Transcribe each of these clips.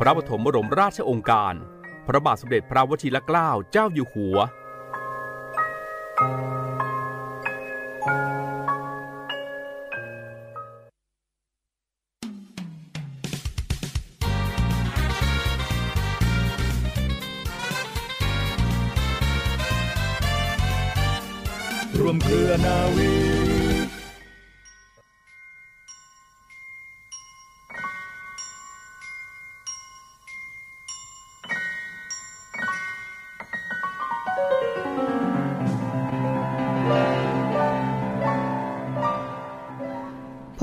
พระปฐมบรมราชโองการพระบาทสมเด็จพระวชิรเกล้าเจ้าอยู่หัวร่วมเครือนาวี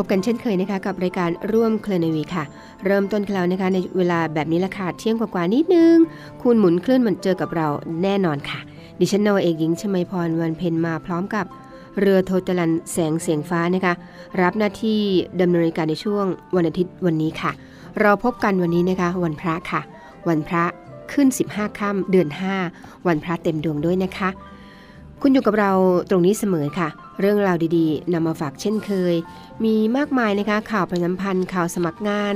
พบกันเช่นเคยนะคะกับรายการร่วมเครือนาวีค่ะเริ่มต้นคราวนะคะในเวลาแบบนี้ละค่ะเที่ยงกว่านิดนึงคุณหมุนคลื่นมันเจอกับเราแน่นอนค่ะดิฉันนวเอกหญิงชมัยพรวันเพ็ญมาพร้อมกับเรือโทจรัญแสงเสียงฟ้านะคะรับหน้าที่ดำเนินการในช่วงวันอาทิตย์วันนี้ค่ะเราพบกันวันนี้นะคะวันพระค่ะวันพระขึ้น15ค่ำเดือน5วันพระเต็มดวงด้วยนะคะคุณอยู่กับเราตรงนี้เสมอค่ะเรื่องราวดีๆนำมาฝากเช่นเคยมีมากมายนะคะข่าวประจำพันข่าวสมัครงาน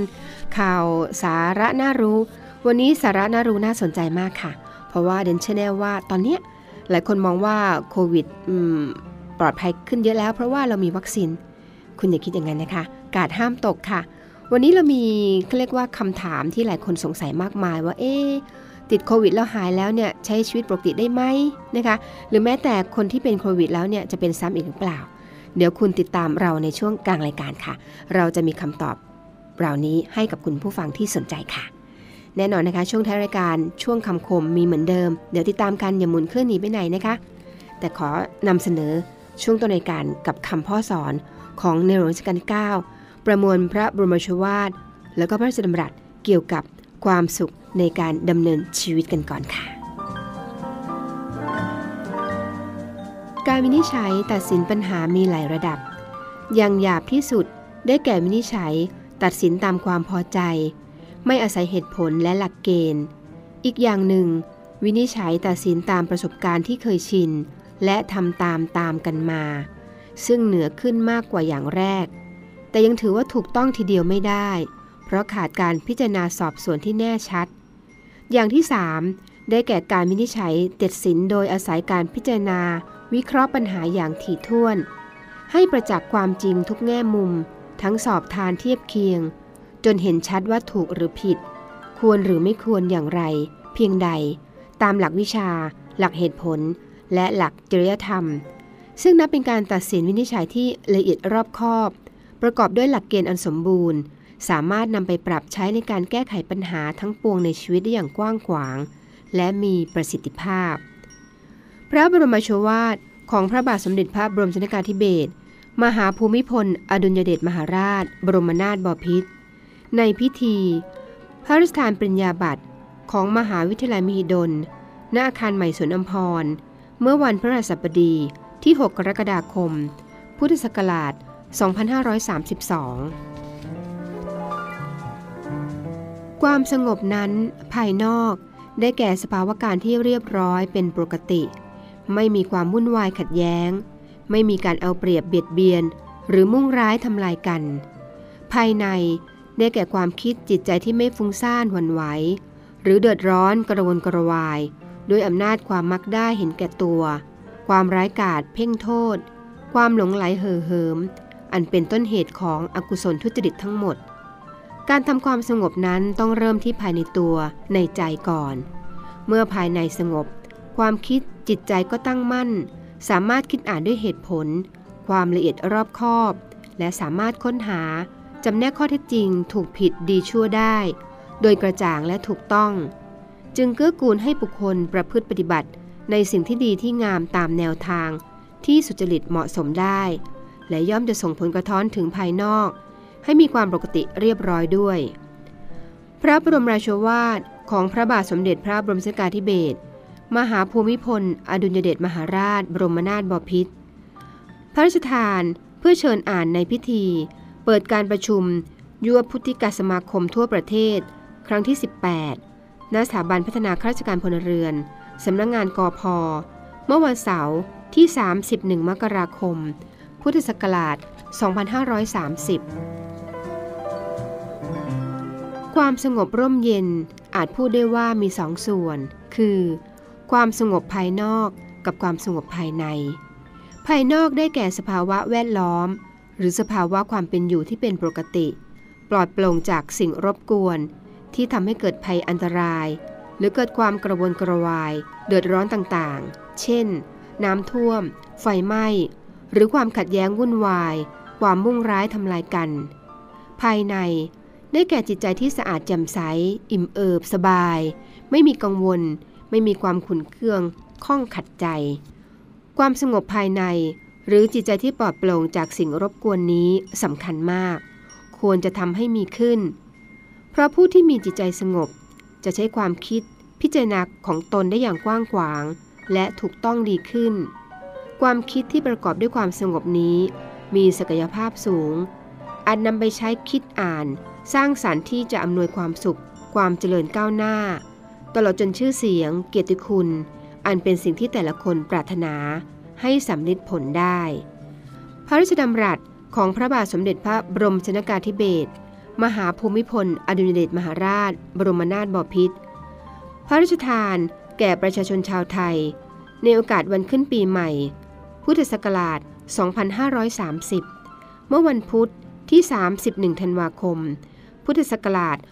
ข่าวสาระน่ารู้วันนี้สาระน่ารู้น่าสนใจมากค่ะเพราะว่าเดนเชื่อแน่ว่าตอนนี้หลายคนมองว่าโควิดปลอดภัยขึ้นเยอะแล้วเพราะว่าเรามีวัคซีนคุณอย่าคิดอย่างนั้นนะคะกาดห้ามตกค่ะวันนี้เรามีเรียกว่าคำถามที่หลายคนสงสัยมากมายว่าติดโควิดแล้วหายแล้วเนี่ยใช้ชีวิตปกติได้ไหมนะคะหรือแม้แต่คนที่เป็นโควิดแล้วเนี่ยจะเป็นซ้ำอีกหรือเปล่าเดี๋ยวคุณติดตามเราในช่วงกลางรายการค่ะเราจะมีคำตอบเหล่านี้ให้กับคุณผู้ฟังที่สนใจค่ะแน่นอนนะคะช่วงท้ายรายการช่วงคำคมมีเหมือนเดิมเดี๋ยวติดตามกันอย่าหมุนเคลื่อนหนีไปไหนนะคะแต่ขอนำเสนอช่วงต้นรายการกับคำพ่อสอนของในหลวงรัชกาลที่9ประมวลพระบรมโชวาทแล้วก็พระราชดำรัสเกี่ยวกับความสุขในการดำเนินชีวิตกันก่อนค่ะการวินิจฉัยตัดสินปัญหามีหลายระดับอย่างหยาบที่สุดได้แก่วินิจฉัยตัดสินตามความพอใจไม่อาศัยเหตุผลและหลักเกณฑ์อีกอย่างหนึ่งวินิจฉัยตัดสินตามประสบการณ์ที่เคยชินและทำตามกันมาซึ่งเหนือขึ้นมากกว่าอย่างแรกแต่ยังถือว่าถูกต้องทีเดียวไม่ได้เพราะขาดการพิจารณาสอบสวนที่แน่ชัดอย่างที่3ได้แก่การวินิจฉัยตัดสินโดยอาศัยการพิจารณาวิเคราะห์ปัญหาอย่างถี่ถ้วนให้ประจักษ์ความจริงทุกแง่มุมทั้งสอบทานเทียบเคียงจนเห็นชัดว่าถูกหรือผิดควรหรือไม่ควรอย่างไรเพียงใดตามหลักวิชาหลักเหตุผลและหลักจริยธรรมซึ่งนับเป็นการตัดสินวินิจฉัยที่ละเอียดรอบคอบประกอบด้วยหลักเกณฑ์อันสมบูรณ์สามารถนำไปปรับใช้ในการแก้ไขปัญหาทั้งปวงในชีวิตได้อย่างกว้างขวางและมีประสิทธิภาพพระบรมโชวาทของพระบาทสมเด็จพระบรมชนกาธิเบศรมหาภูมิพลอดุลยเดชมหาราชบรมนาถบพิตรในพิธีพระราชทานปริญญาบัตรของมหาวิทยาลัยมหิดลณอาคารใหม่สวนอัมพรเมื่อวันพฤหัสบดีที่6กรกฎาคมพุทธศักราช2532ความสงบนั้นภายนอกได้แก่สภาวะการที่เรียบร้อยเป็นปกติไม่มีความวุ่นวายขัดแย้งไม่มีการเอาเปรียบเบียดเบียนหรือมุ่งร้ายทำลายกันภายในได้แก่ความคิดจิตใจที่ไม่ฟุ้งซ่านหวั่นไหวหรือเดือดร้อนกระวนกระวายด้วยอำนาจความมักได้เห็นแก่ตัวความร้ายกาจเพ่งโทษความหลงไหลเห่อเหิมอันเป็นต้นเหตุของอกุศลทุจริตทั้งหมดการทำความสงบนั้นต้องเริ่มที่ภายในตัวในใจก่อนเมื่อภายในสงบความคิดจิตใจก็ตั้งมั่นสามารถคิดอ่านด้วยเหตุผลความละเอียดรอบคอบและสามารถค้นหาจำแนกข้อเท็จจริงถูกผิดดีชั่วได้โดยกระจ่างและถูกต้องจึงเกื้อกูลให้บุคคลประพฤติปฏิบัติในสิ่งที่ดีที่งามตามแนวทางที่สุจริตเหมาะสมได้และย่อมจะส่งผลกระท้อนถึงภายนอกให้มีความปกติเรียบร้อยด้วยพ พระบรมราโชวาทของพระบาทสมเด็จพระบรมชนกาธิเบศรมหาภูมิพลอดุลยเดชมหาราชบรมนาถบพิตรพระราชทานเพื่อเชิญอ่านในพิธีเปิดการประชุมยุวพุทธิกสมาคมทั่วประเทศครั้งที่ 18 ณ สถาบันพัฒนาข้าราชการพลเรือนสำนักงานกพ.เมื่อวันเสาร์ที่ 31 มกราคม พุทธศักราช 2530 ความสงบร่มเย็นอาจพูดได้ว่ามีสองส่วนคือความสงบภายนอกกับความสงบภายในภายนอกได้แก่สภาวะแวดล้อมหรือสภาวะความเป็นอยู่ที่เป็นปกติปลอดโปร่งจากสิ่งรบกวนที่ทำให้เกิดภัยอันตรายหรือเกิดความกระวนกระวายเดือดร้อนต่างๆเช่นน้ำท่วมไฟไหม้หรือความขัดแย้งวุ่นวายความมุ่งร้ายทำลายกันภายในได้แก่จิตใจที่สะอาดแจ่มใสอิ่มเอิบสบายไม่มีกังวลไม่มีความขุ่นเคืองข้องขัดใจความสงบภายในหรือจิตใจที่ปลอดโปร่งจากสิ่งรบกวนนี้สำคัญมากควรจะทำให้มีขึ้นเพราะผู้ที่มีจิตใจสงบจะใช้ความคิดพิจารณาของตนได้อย่างกว้างขวางและถูกต้องดีขึ้นความคิดที่ประกอบด้วยความสงบนี้มีศักยภาพสูงอาจนำไปใช้คิดอ่านสร้างสรรค์ที่จะอำนวยความสุขความเจริญก้าวหน้าตลอดจนชื่อเสียงเกียรติคุณอันเป็นสิ่งที่แต่ละคนปรารถนาให้สำลิดผลได้พระราชดำรัสของพระบาทสมเด็จพระบรมชนกาธิเบศรมหาภูมิพลอดุลยเดชมหาราชบรมนาถบพิตรพระราชทานแก่ประชาชนชาวไทยในโอกาสวันขึ้นปีใหม่พุทธศักราช 2530 เมื่อวันพุธที่ 31 ธันวาคม พุทธศักราช 2529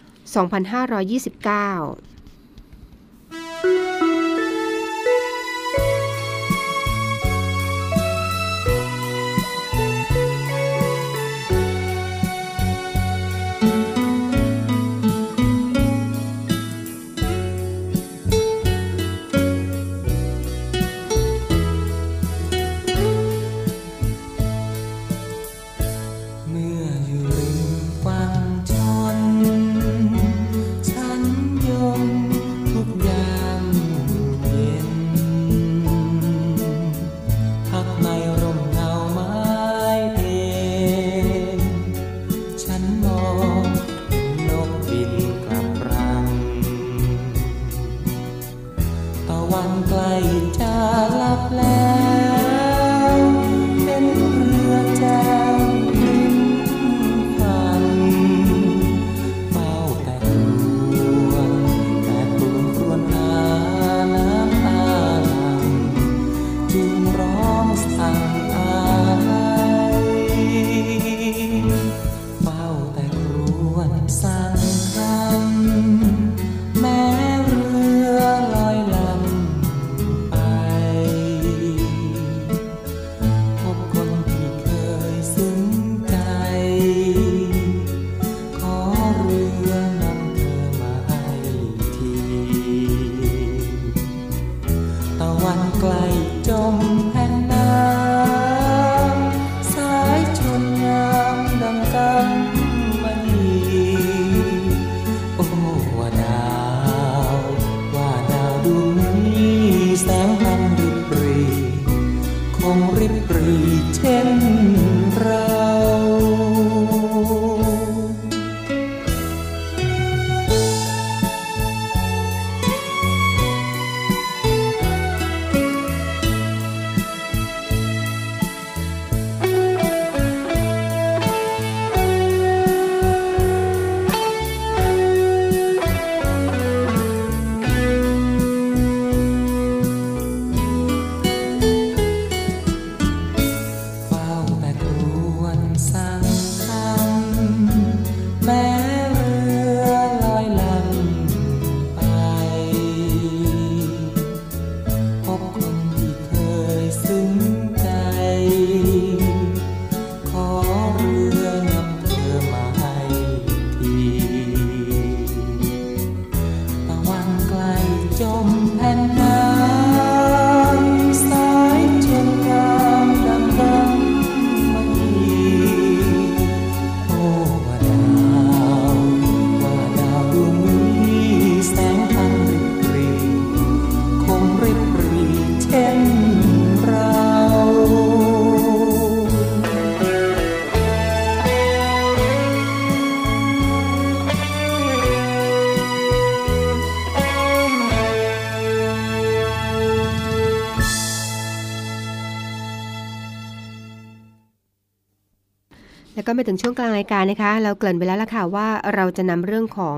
แล้วก็มาถึงช่วงกลางรายการนะคะเราเกริ่นไปแล้วล่ะค่ะว่าเราจะนำเรื่องของ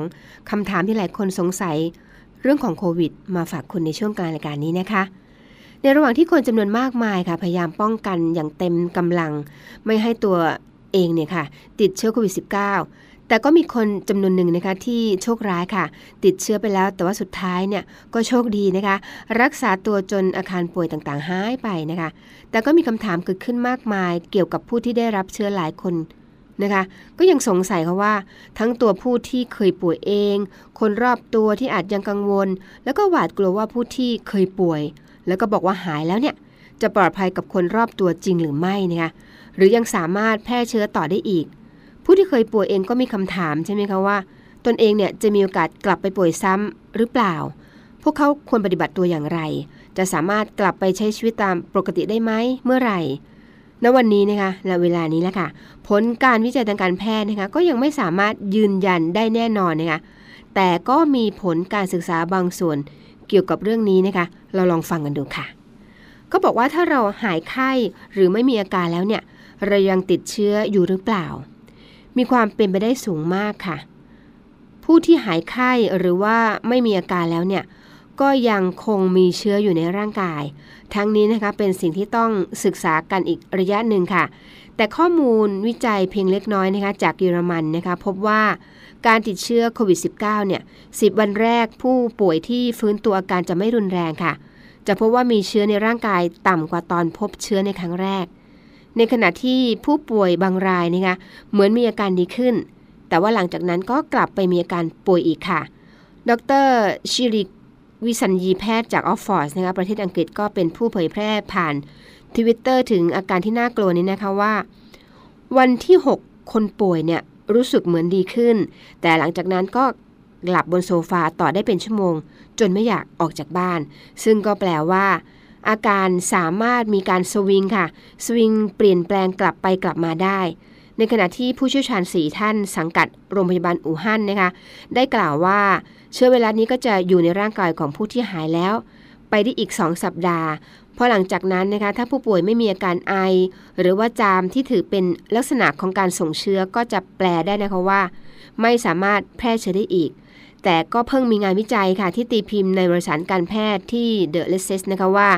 คำถามที่หลายคนสงสัยเรื่องของโควิดมาฝากคุณในช่วงกลางรายการนี้นะคะในระหว่างที่คนจำนวนมากมายค่ะพยายามป้องกันอย่างเต็มกำลังไม่ให้ตัวเองเนี่ยค่ะติดเชื้อโควิด -19 แต่ก็มีคนจำนวนหนึ่งนะคะที่โชคร้ายค่ะติดเชื้อไปแล้วแต่ว่าสุดท้ายเนี่ยก็โชคดีนะคะรักษาตัวจนอาการป่วยต่างๆหายไปนะคะแต่ก็มีคำถามเกิดขึ้นมากมายเกี่ยวกับผู้ที่ได้รับเชื้อหลายคนนะคะก็ยังสงสัยค่ะว่าทั้งตัวผู้ที่เคยป่วยเองคนรอบตัวที่อาจยังกังวลแล้วก็หวาดกลัวว่าผู้ที่เคยป่วยแล้วก็บอกว่าหายแล้วเนี่ยจะปลอดภัยกับคนรอบตัวจริงหรือไม่นะคะหรือยังสามารถแพร่เชื้อต่อได้อีกผู้ที่เคยป่วยเองก็มีคำถามใช่ไหมคะว่าตนเองเนี่ยจะมีโอกาสกลับไปป่วยซ้ำหรือเปล่าพวกเขาควรปฏิบัติตัวอย่างไรจะสามารถกลับไปใช้ชีวิตตามปกติได้ไหมเมื่อไหร่ณวันนี้นะคะณเวลานี้แหละค่ะผลการวิจัยทางการแพทย์นะคะก็ยังไม่สามารถยืนยันได้แน่นอนนะคะแต่ก็มีผลการศึกษาบางส่วนเกี่ยวกับเรื่องนี้นะคะเราลองฟังกันดูค่ะก็บอกว่าถ้าเราหายไข้หรือไม่มีอาการแล้วเนี่ยเรายังติดเชื้ออยู่หรือเปล่ามีความเป็นไปได้สูงมากค่ะผู้ที่หายไข้หรือว่าไม่มีอาการแล้วเนี่ยก็ยังคงมีเชื้ออยู่ในร่างกายทั้งนี้นะคะเป็นสิ่งที่ต้องศึกษากันอีกระยะหนึ่งค่ะแต่ข้อมูลวิจัยเพียงเล็กน้อยนะคะจากเยอรมันนะคะพบว่าการติดเชื้อโควิด -19 เนี่ย10 วันแรกผู้ป่วยที่ฟื้นตัวอาการจะไม่รุนแรงค่ะจะพบว่ามีเชื้อในร่างกายต่ำกว่าตอนพบเชื้อในครั้งแรกในขณะที่ผู้ป่วยบางรายนะคะเหมือนมีอาการดีขึ้นแต่ว่าหลังจากนั้นก็กลับไปมีอาการป่วยอีกค่ะดร.ชิริวิสัญญีแพทย์จากออกฟอร์ดนะคะประเทศอังกฤษก็เป็นผู้เผยแพร่ผ่าน Twitter ถึงอาการที่น่ากลัวนี้นะคะว่าวันที่6คนป่วยเนี่ยรู้สึกเหมือนดีขึ้นแต่หลังจากนั้นก็หลับบนโซฟาต่อได้เป็นชั่วโมงจนไม่อยากออกจากบ้านซึ่งก็แปลว่าอาการสามารถมีการสวิงค่ะสวิงเปลี่ยนแปลงกลับไปกลับมาได้ในขณะที่ผู้เชี่ยวชาญ4ท่านสังกัดโรงพยาบาลอู่ฮั่นนะคะได้กล่าวว่าเชื้อไวรัสนี้ก็จะอยู่ในร่างกายของผู้ที่หายแล้วไปได้อีก2สัปดาห์พอหลังจากนั้นนะคะถ้าผู้ป่วยไม่มีอาการไอหรือว่าจามที่ถือเป็นลักษณะของการส่งเชื้อก็จะแปลได้นะคะว่าไม่สามารถแพร่เชื้อได้อีกแต่ก็เพิ่งมีงานวิจัยค่ะที่ตีพิมพ์ในวารสารการแพทย์ที่ The Lancet นะคะว่า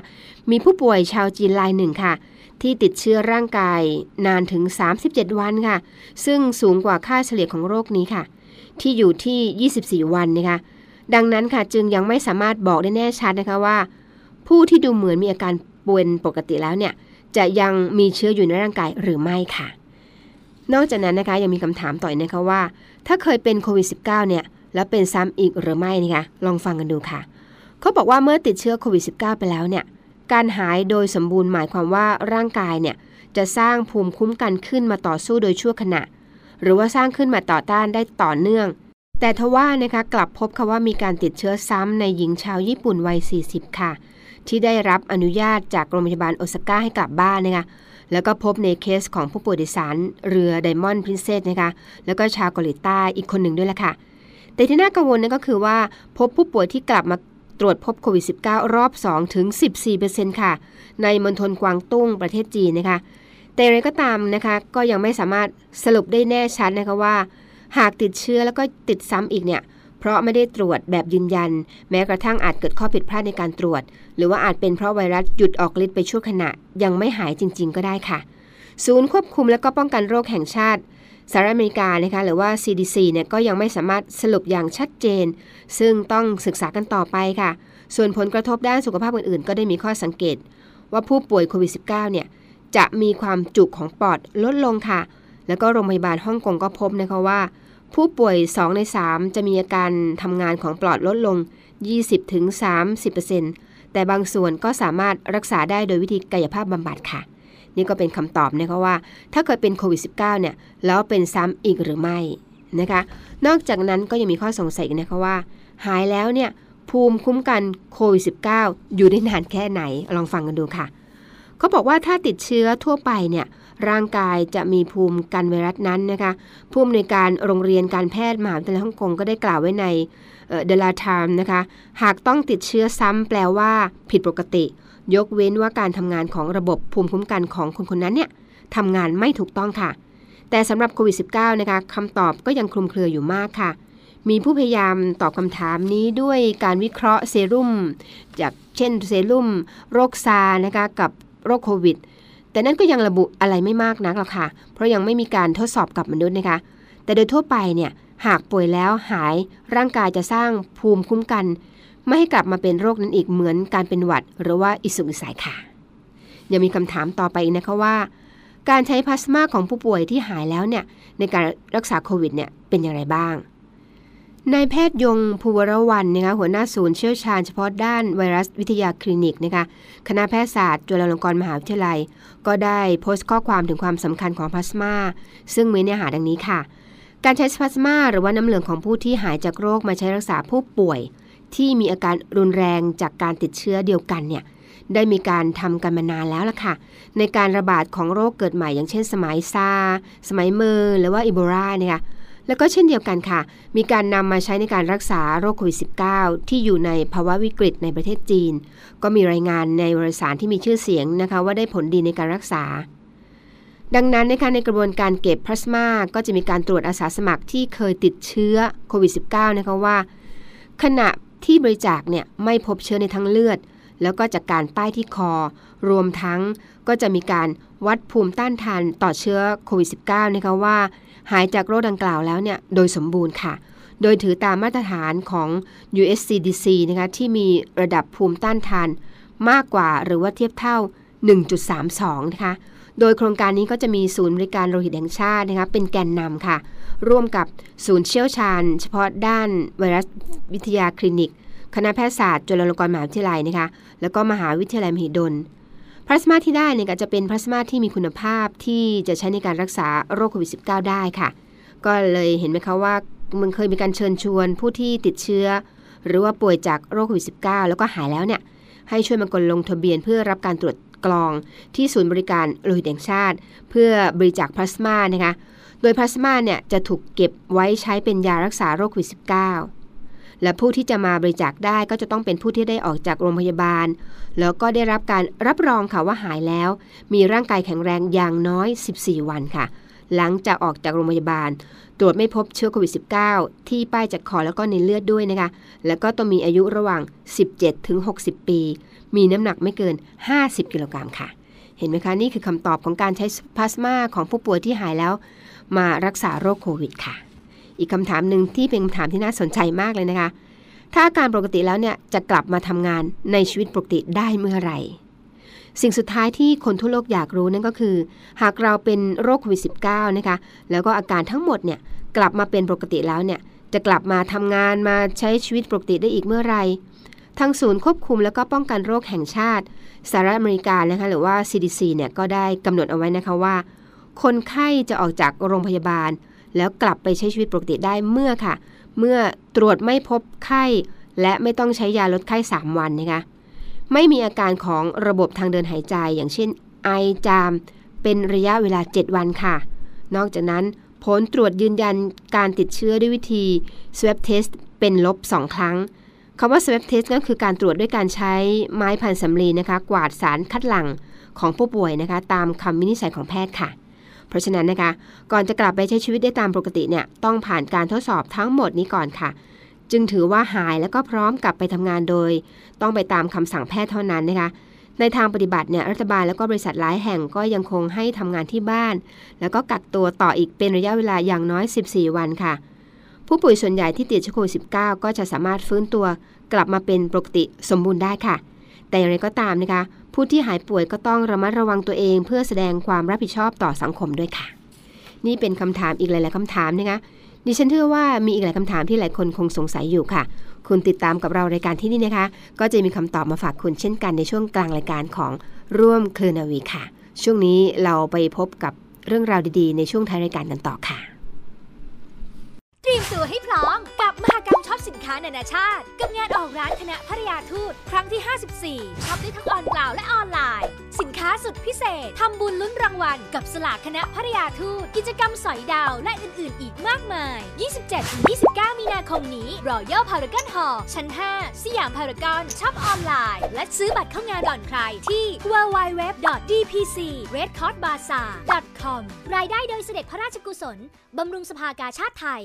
มีผู้ป่วยชาวจีนรายหนึ่งค่ะที่ติดเชื้อร่างกายนานถึง37วันค่ะซึ่งสูงกว่าค่าเฉลี่ยของโรคนี้ค่ะที่อยู่ที่24วันนะคะดังนั้นค่ะจึงยังไม่สามารถบอกได้แน่ชัดนะคะว่าผู้ที่ดูเหมือนมีอาการป่วยปกติแล้วเนี่ยจะยังมีเชื้ออยู่ในร่างกายหรือไม่ค่ะนอกจากนั้นนะคะยังมีคำถามต่ออีกนะคะว่าถ้าเคยเป็นโควิด -19 เนี่ยแล้วเป็นซ้ำอีกหรือไม่นะคะลองฟังกันดูค่ะเขาบอกว่าเมื่อติดเชื้อโควิด -19 ไปแล้วเนี่ยการหายโดยสมบูรณ์หมายความว่าร่างกายเนี่ยจะสร้างภูมิคุ้มกันขึ้นมาต่อสู้โดยชั่วขณะหรือว่าสร้างขึ้นมาต่อต้านได้ต่อเนื่องแต่ทว่านะคะกลับพบค่ะว่ามีการติดเชื้อซ้ำในหญิงชาวญี่ปุ่นวัย40ค่ะที่ได้รับอนุญาตจากโรงพยาบาลโอซาก้าให้กลับบ้านนะคะแล้วก็พบในเคสของผู้ป่วยโดยสารเรือไดมอนด์พรินเซสนะคะแล้วก็ชาวเกาหลีใต้อีกคนหนึ่งด้วยล่ะค่ะแต่ที่น่ากังวลนั่นก็คือว่าพบผู้ป่วยที่กลับมาตรวจพบโควิด -19 รอบ2ถึง 14% ค่ะในมณฑลกวางตุ้งประเทศจีนนะคะแต่อะไรก็ตามนะคะก็ยังไม่สามารถสรุปได้แน่ชัดนะคะว่าหากติดเชื้อแล้วก็ติดซ้ำอีกเนี่ยเพราะไม่ได้ตรวจแบบยืนยันแม้กระทั่งอาจเกิดข้อผิดพลาดในการตรวจหรือว่าอาจเป็นเพราะไวรัสหยุดออกฤทธิ์ไปชั่วขณะยังไม่หายจริงๆก็ได้ค่ะศูนย์ควบคุมและก็ป้องกันโรคแห่งชาติสหรัฐอเมริกานะคะหรือว่า CDC เนี่ยก็ยังไม่สามารถสรุปอย่างชัดเจนซึ่งต้องศึกษากันต่อไปค่ะส่วนผลกระทบด้านสุขภาพอื่นๆก็ได้มีข้อสังเกตว่าผู้ป่วยโควิด -19 เนี่ยจะมีความจุของปอดลดลงค่ะแล้วก็โรงพยาบาลฮ่องกงก็พบนะคะว่าผู้ป่วย2ใน3จะมีอาการทำงานของปอดลดลง 20-30% แต่บางส่วนก็สามารถรักษาได้โดยวิธีกายภาพบำบัดค่ะนี่ก็เป็นคำตอบนะคะว่าถ้าเคยเป็นโควิด -19 เนี่ยแล้วเป็นซ้ำอีกหรือไม่นะคะนอกจากนั้นก็ยังมีข้อสงสัยนะคะว่าหายแล้วเนี่ยภูมิคุ้มกันโควิด -19 อยู่ได้นานแค่ไหนลองฟังกันดูค่ะเขาบอกว่าถ้าติดเชื้อทั่วไปเนี่ยร่างกายจะมีภูมิกันไวรัสนั้นนะคะผู้อำนวยการโรงเรียนการแพทย์มหาวิทยาลัยฮ่องกงก็ได้กล่าวไว้ในเดลาไทม์นะคะหากต้องติดเชื้อซ้ำแปลว่าผิดปกติยกเว้นว่าการทำงานของระบบภูมิคุ้มกันของคนคนนั้นเนี่ยทำงานไม่ถูกต้องค่ะ แต่สำหรับโควิด -19 นะคะคำตอบก็ยังคลุมเครืออยู่มากค่ะมีผู้พยายามตอบคำถามนี้ด้วยการวิเคราะห์เซรุ่มจากเช่นเซรุ่มโรคซาร์นะคะกับโรคโควิดแต่นั่นก็ยังระบุอะไรไม่มากนักหรอกค่ะเพราะยังไม่มีการทดสอบกับมนุษย์นะคะแต่โดยทั่วไปเนี่ยหากป่วยแล้วหายร่างกายจะสร้างภูมิคุ้มกันไม่ให้กลับมาเป็นโรคนั้นอีกเหมือนการเป็นหวัดหรือว่าอิสุกอิสัยค่ะยังมีคำถามต่อไปอีกนะคะว่าการใช้พลาสมาของผู้ป่วยที่หายแล้วเนี่ยในการรักษาโควิดเนี่ยเป็นอย่างไรบ้างนายแพทย์ยงภูวรวันนะคะหัวหน้าศูนย์เชี่ยวชาญเฉพาะด้านไวรัสวิทยาคลินิกนะคะคณะแพทยศาสตร์จุฬาลงกรณ์มหาวิทยาลัยก็ได้โพสต์ข้อความถึงความสำคัญของพลาสมาซึ่งมีเนื้อหาดังนี้ค่ะการใช้พลาสมาหรือว่าน้ำเหลืองของผู้ที่หายจากโรคมาใช้รักษาผู้ป่วยที่มีอาการรุนแรงจากการติดเชื้อเดียวกันเนี่ยได้มีการทำกันมานานแล้วล่ะค่ะในการระบาดของโรคเกิดใหม่อย่างเช่นสมัยซาร์สมัยเมอร์หรือว่าอีโบลาเนี่ยค่ะแล้วก็เช่นเดียวกันค่ะมีการนำมาใช้ในการรักษาโรคโควิด -19 ที่อยู่ในภาวะวิกฤตในประเทศจีนก็มีรายงานในวารสารที่มีชื่อเสียงนะคะว่าได้ผลดีในการรักษาดังนั้นนะคะในกระบวนการเก็บพลาสมาก็จะมีการตรวจอาสาสมัครที่เคยติดเชื้อโควิด -19 นะคะว่าขณะที่บริจาคเนี่ยไม่พบเชื้อในทั้งเลือดแล้วก็จากการป้ายที่คอรวมทั้งก็จะมีการวัดภูมิต้านทานต่อเชื้อโควิด -19 นะคะว่าหายจากโรคดังกล่าวแล้วเนี่ยโดยสมบูรณ์ค่ะโดยถือตามมาตรฐานของ USCDC นะคะที่มีระดับภูมิต้านทานมากกว่าหรือว่าเทียบเท่า 1.32 นะคะโดยโครงการนี้ก็จะมีศูนย์บริการโลหิตแห่งชาตินะคะเป็นแกนนำค่ะร่วมกับศูนย์เชี่ยวชาญเฉพาะด้านไวรัสวิทยาคลินิกคณะแพทยศาสตร์จุฬาลงกรณ์มหาวิทยาลัยนะคะแล้วก็มหาวิทยาลัยมหิดลพลาสมาที่ได้เนี่ยก็จะเป็นพลาสมาที่มีคุณภาพที่จะใช้ในการรักษาโรคโควิด -19 ได้ค่ะก็เลยเห็นไหมคะว่ามันเคยมีการเชิญชวนผู้ที่ติดเชื้อหรือว่าป่วยจากโรคโควิด -19 แล้วก็หายแล้วเนี่ยให้ช่วยมากดลงทะเบียนเพื่อรับการตรวจกรองที่ศูนย์บริการโลหิตแห่งชาติเพื่อบริจาคพลาสมานะคะโดยพลาสมาเนี่ยจะถูกเก็บไว้ใช้เป็นยารักษาโรคโควิด -19และผู้ที่จะมาบริจาคได้ก็จะต้องเป็นผู้ที่ได้ออกจากโรงพยาบาลแล้วก็ได้รับการรับรองค่ะว่าหายแล้วมีร่างกายแข็งแรงอย่างน้อย14วันค่ะหลังจากออกจากโรงพยาบาลตรวจไม่พบเชื้อโควิด -19 ที่ป้ายจากคอแล้วก็ในเลือดด้วยนะคะแล้วก็ต้องมีอายุระหว่าง17ถึง60ปีมีน้ำหนักไม่เกิน50กิโลกรัมค่ะเห็นไหมคะนี่คือคำตอบของการใช้พลาสมาของผู้ป่วยที่หายแล้วมารักษาโรคโควิดค่ะอีกคำถามหนึ่งที่เป็นคำถามที่น่าสนใจมากเลยนะคะถ้าอาการปกติแล้วเนี่ยจะกลับมาทำงานในชีวิตปกติได้เมื่อไหร่สิ่งสุดท้ายที่คนทั่วโลกอยากรู้นั่นก็คือหากเราเป็นโรคโควิด -19 นะคะแล้วก็อาการทั้งหมดเนี่ยกลับมาเป็นปกติแล้วเนี่ยจะกลับมาทำงานมาใช้ชีวิตปกติได้อีกเมื่อไหร่ทางศูนย์ควบคุมและก็ป้องกันโรคแห่งชาติสหรัฐอเมริกานะคะหรือว่า CDC เนี่ยก็ได้กำหนดเอาไว้นะคะว่าคนไข้จะออกจากโรงพยาบาลแล้วกลับไปใช้ชีวิตปกติได้เมื่อตรวจไม่พบไข้และไม่ต้องใช้ยาลดไข้3วันนะคะไม่มีอาการของระบบทางเดินหายใจอย่างเช่นไอจามเป็นระยะเวลา7วันค่ะนอกจากนั้นผลตรวจยืนยันการติดเชื้อด้วยวิธี swab test เป็นลบ2ครั้งคำว่า swab test ก็คือการตรวจด้วยการใช้ไม้พันสำลีนะคะกวาดสารคัดหลั่งของผู้ป่วยนะคะตามคำวินิจฉัยของแพทย์ค่ะเพราะฉะนั้นนะคะก่อนจะกลับไปใช้ชีวิตได้ตามปกติเนี่ยต้องผ่านการทดสอบทั้งหมดนี้ก่อนค่ะจึงถือว่าหายแล้วก็พร้อมกลับไปทำงานโดยต้องไปตามคำสั่งแพทย์เท่านั้นนะคะในทางปฏิบัติเนี่ยรัฐบาลแล้วก็บริษัทหลายแห่งก็ยังคงให้ทำงานที่บ้านแล้วก็กักตัวต่ออีกเป็นระยะเวลาอย่างน้อย14วันค่ะผู้ป่วยส่วนใหญ่ที่ติดเชื้อโควิด -19 ก็จะสามารถฟื้นตัวกลับมาเป็นปกติสมบูรณ์ได้ค่ะแต่อย่างไรก็ตามนะคะผู้ที่หายป่วยก็ต้องระมัดระวังตัวเองเพื่อแสดงความรับผิดชอบต่อสังคมด้วยค่ะนี่เป็นคำถามอีกหลายๆคำถามนะคะดิฉันเชื่อว่ามีอีกหลายคำถามที่หลายคนคงสงสัยอยู่ค่ะคุณติดตามกับเรารายการที่นี่นะคะก็จะมีคำตอบมาฝากคุณเช่นกันในช่วงกลางรายการของร่วมเครือนาวีค่ะช่วงนี้เราไปพบกับเรื่องราวดีๆในช่วงท้ายรายการกันต่อค่ะ เตรียมตัวให้พร้อมกับมหกรรมช็อปสินค้านานาชาติกับงานออกร้านคณะภริยาทูตครั้งที่54ช็อปได้ทั้งออนไลน์และออนไลน์สินค้าสุดพิเศษทำบุญลุ้นรางวัลกับสลากคณะภริยาทูตกิจกรรมสอยดาวและอื่นๆอีกมากมาย 27-29 มีนาคมนี้ Royal Paragon Hall ชั้น 5 สยามพารากอนช็อปออนไลน์และซื้อบัตรเข้างานก่อนใครที่ www.dpcredcrossbazaar.com รายได้โดยเสด็จพระราชกุศลบำรุงสภากาชาติไทย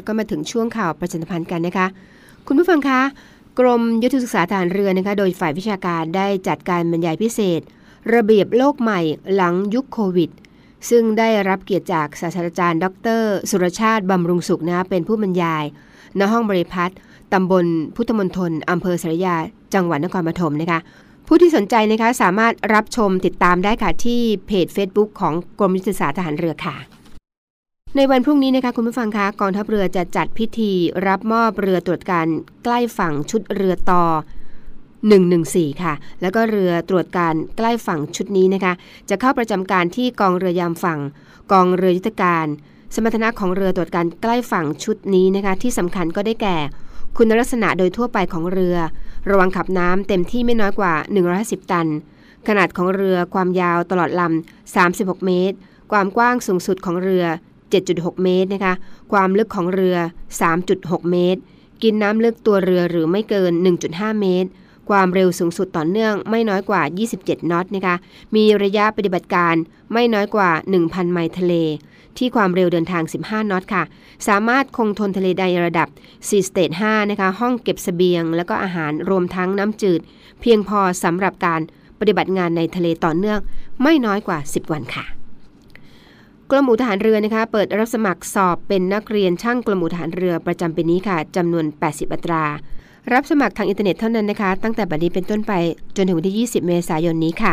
แล้วก็มาถึงช่วงข่าวประชาสัมพันธ์กันนะคะคุณผู้ฟังคะกรมยุทธศึกษาทหารเรือนะคะโดยฝ่ายวิชาการได้จัดการบรรยายพิเศษระเบียบโลกใหม่หลังยุคโควิดซึ่งได้รับเกียรติจากศาสตราจารย์ดร.สุรชาติบำรุงสุขนะเป็นผู้บรรยายณห้องบริพัตรตำบลพุทธมณฑลอำเภอศรียาจังหวัดนครปฐมนะคะผู้ที่สนใจนะคะสามารถรับชมติดตามได้ค่ะที่เพจ Facebook ของกรมยุทธศึกษาทหารเรือค่ะในวันพรุ่งนี้นะคะคุณผู้ฟังคะกองทัพเรือจะจัดพิธีรับมอบเรือตรวจการใกล้ฝั่งชุดเรือต่อ114ค่ะแล้วก็เรือตรวจการใกล้ฝั่งชุดนี้นะคะจะเข้าประจำการที่กองเรือยามฝั่งกองเรือยุทธการสมรรถนะของเรือตรวจการใกล้ฝั่งชุดนี้นะคะที่สำคัญก็ได้แก่คุณลักษณะโดยทั่วไปของเรือระวังขับน้ำเต็มที่ไม่น้อยกว่า150ตันขนาดของเรือความยาวตลอดลำ36เมตรความกว้างสูงสุดของเรือ7.6 เมตรนะคะความลึกของเรือ 3.6 เมตรกินน้ำลึกตัวเรือหรือไม่เกิน 1.5 เมตรความเร็วสูงสุดต่อเนื่องไม่น้อยกว่า27นอตนะคะมีระยะปฏิบัติการไม่น้อยกว่า 1,000 ไมล์ทะเลที่ความเร็วเดินทาง15นอตค่ะสามารถคงทนทะเลในระดับ Sea State 5นะคะห้องเก็บเสบียงแล้วก็อาหารรวมทั้งน้ำจืดเพียงพอสำหรับการปฏิบัติงานในทะเลต่อเนื่องไม่น้อยกว่า10วันค่ะกรมอู่ทหารเรือนะคะเปิดรับสมัครสอบเป็นนักเรียนช่างกรมอู่ทหารเรือประจำปีนี้ค่ะจำนวน80อัตรารับสมัครทางอินเทอร์เน็ตเท่านั้นนะคะตั้งแต่บัดนี้เป็นต้นไปจนถึงวันที่20เมษายนนี้ค่ะ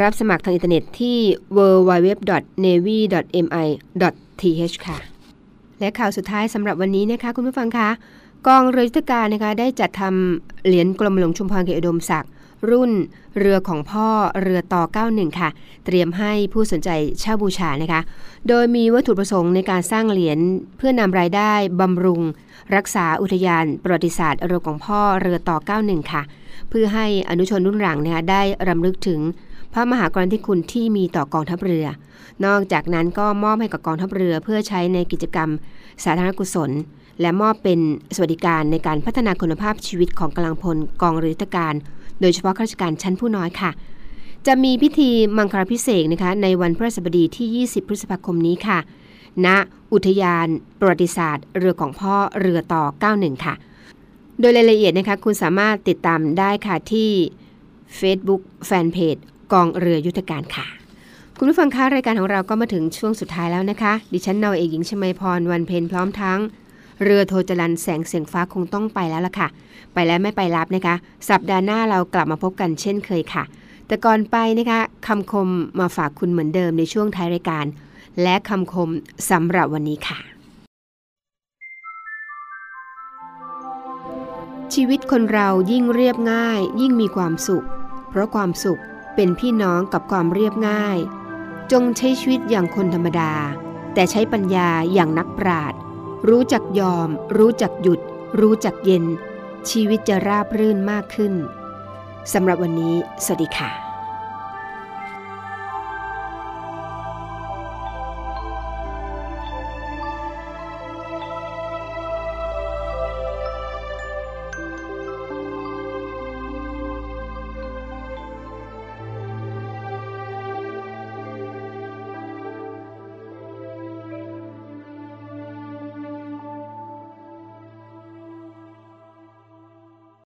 รับสมัครทางอินเทอร์เน็ตที่ www.navy.mi.th ค่ะและข่าวสุดท้ายสำหรับวันนี้นะคะคุณผู้ฟังคะกองเรือยุทธการนะคะได้จัดทำเหรียญกรมหลวงชุมพรเกียรติอุดมศักดิ์รุ่นเรือของพ่อเรือต่อ91ค่ะเตรียมให้ผู้สนใจเช่าบูชานะคะโดยมีวัตถุประสงค์ในการสร้างเหรียญเพื่อนำรายได้บำรุงรักษาอุทยานประวัติศาสตร์เรือของพ่อเรือต่อ91ค่ะเพื่อให้อนุชนรุ่นหลังนะคะได้รำลึกถึงพระมหากรุณาธิคุณที่มีต่อกองทัพเรือนอกจากนั้นก็มอบให้กับกองทัพเรือเพื่อใช้ในกิจกรรมสาธารณกุศลและมอบเป็นสวัสดิการในการพัฒนาคุณภาพชีวิตของกำลังพลกองเรือยุทธการโดยเฉพาะข้าราชการชั้นผู้น้อยค่ะจะมีพิธีมังคลาภิเษกนะคะในวันพฤหัสบดีที่20พฤษภาคมนี้ค่ะณอุทยานประวัติศาสตร์เรือของพ่อเรือต่อ91ค่ะโดยรายละเอียดนะคะคุณสามารถติดตามได้ค่ะที่ Facebook Fanpage กองเรือยุทธการค่ะคุณผู้ฟังคะรายการของเราก็มาถึงช่วงสุดท้ายแล้วนะคะดิฉันนาวเอกหญิงชมาพรวันเพ็ญพร้อมทั้งเรือโทจรัญแสงเสียงฟ้าคงต้องไปแล้วล่ะค่ะไปแล้วไม่ไปรับนะคะสัปดาห์หน้าเรากลับมาพบกันเช่นเคยค่ะแต่ก่อนไปนะคะคำคมมาฝากคุณเหมือนเดิมในช่วงท้ายรายการและคำคมสำหรับวันนี้ค่ะชีวิตคนเรายิ่งเรียบง่ายยิ่งมีความสุขเพราะความสุขเป็นพี่น้องกับความเรียบง่ายจงใช้ชีวิตอย่างคนธรรมดาแต่ใช้ปัญญาอย่างนักปราชญ์รู้จักยอมรู้จักหยุดรู้จักเย็นชีวิตจะราบรื่นมากขึ้นสำหรับวันนี้สวัสดีค่ะ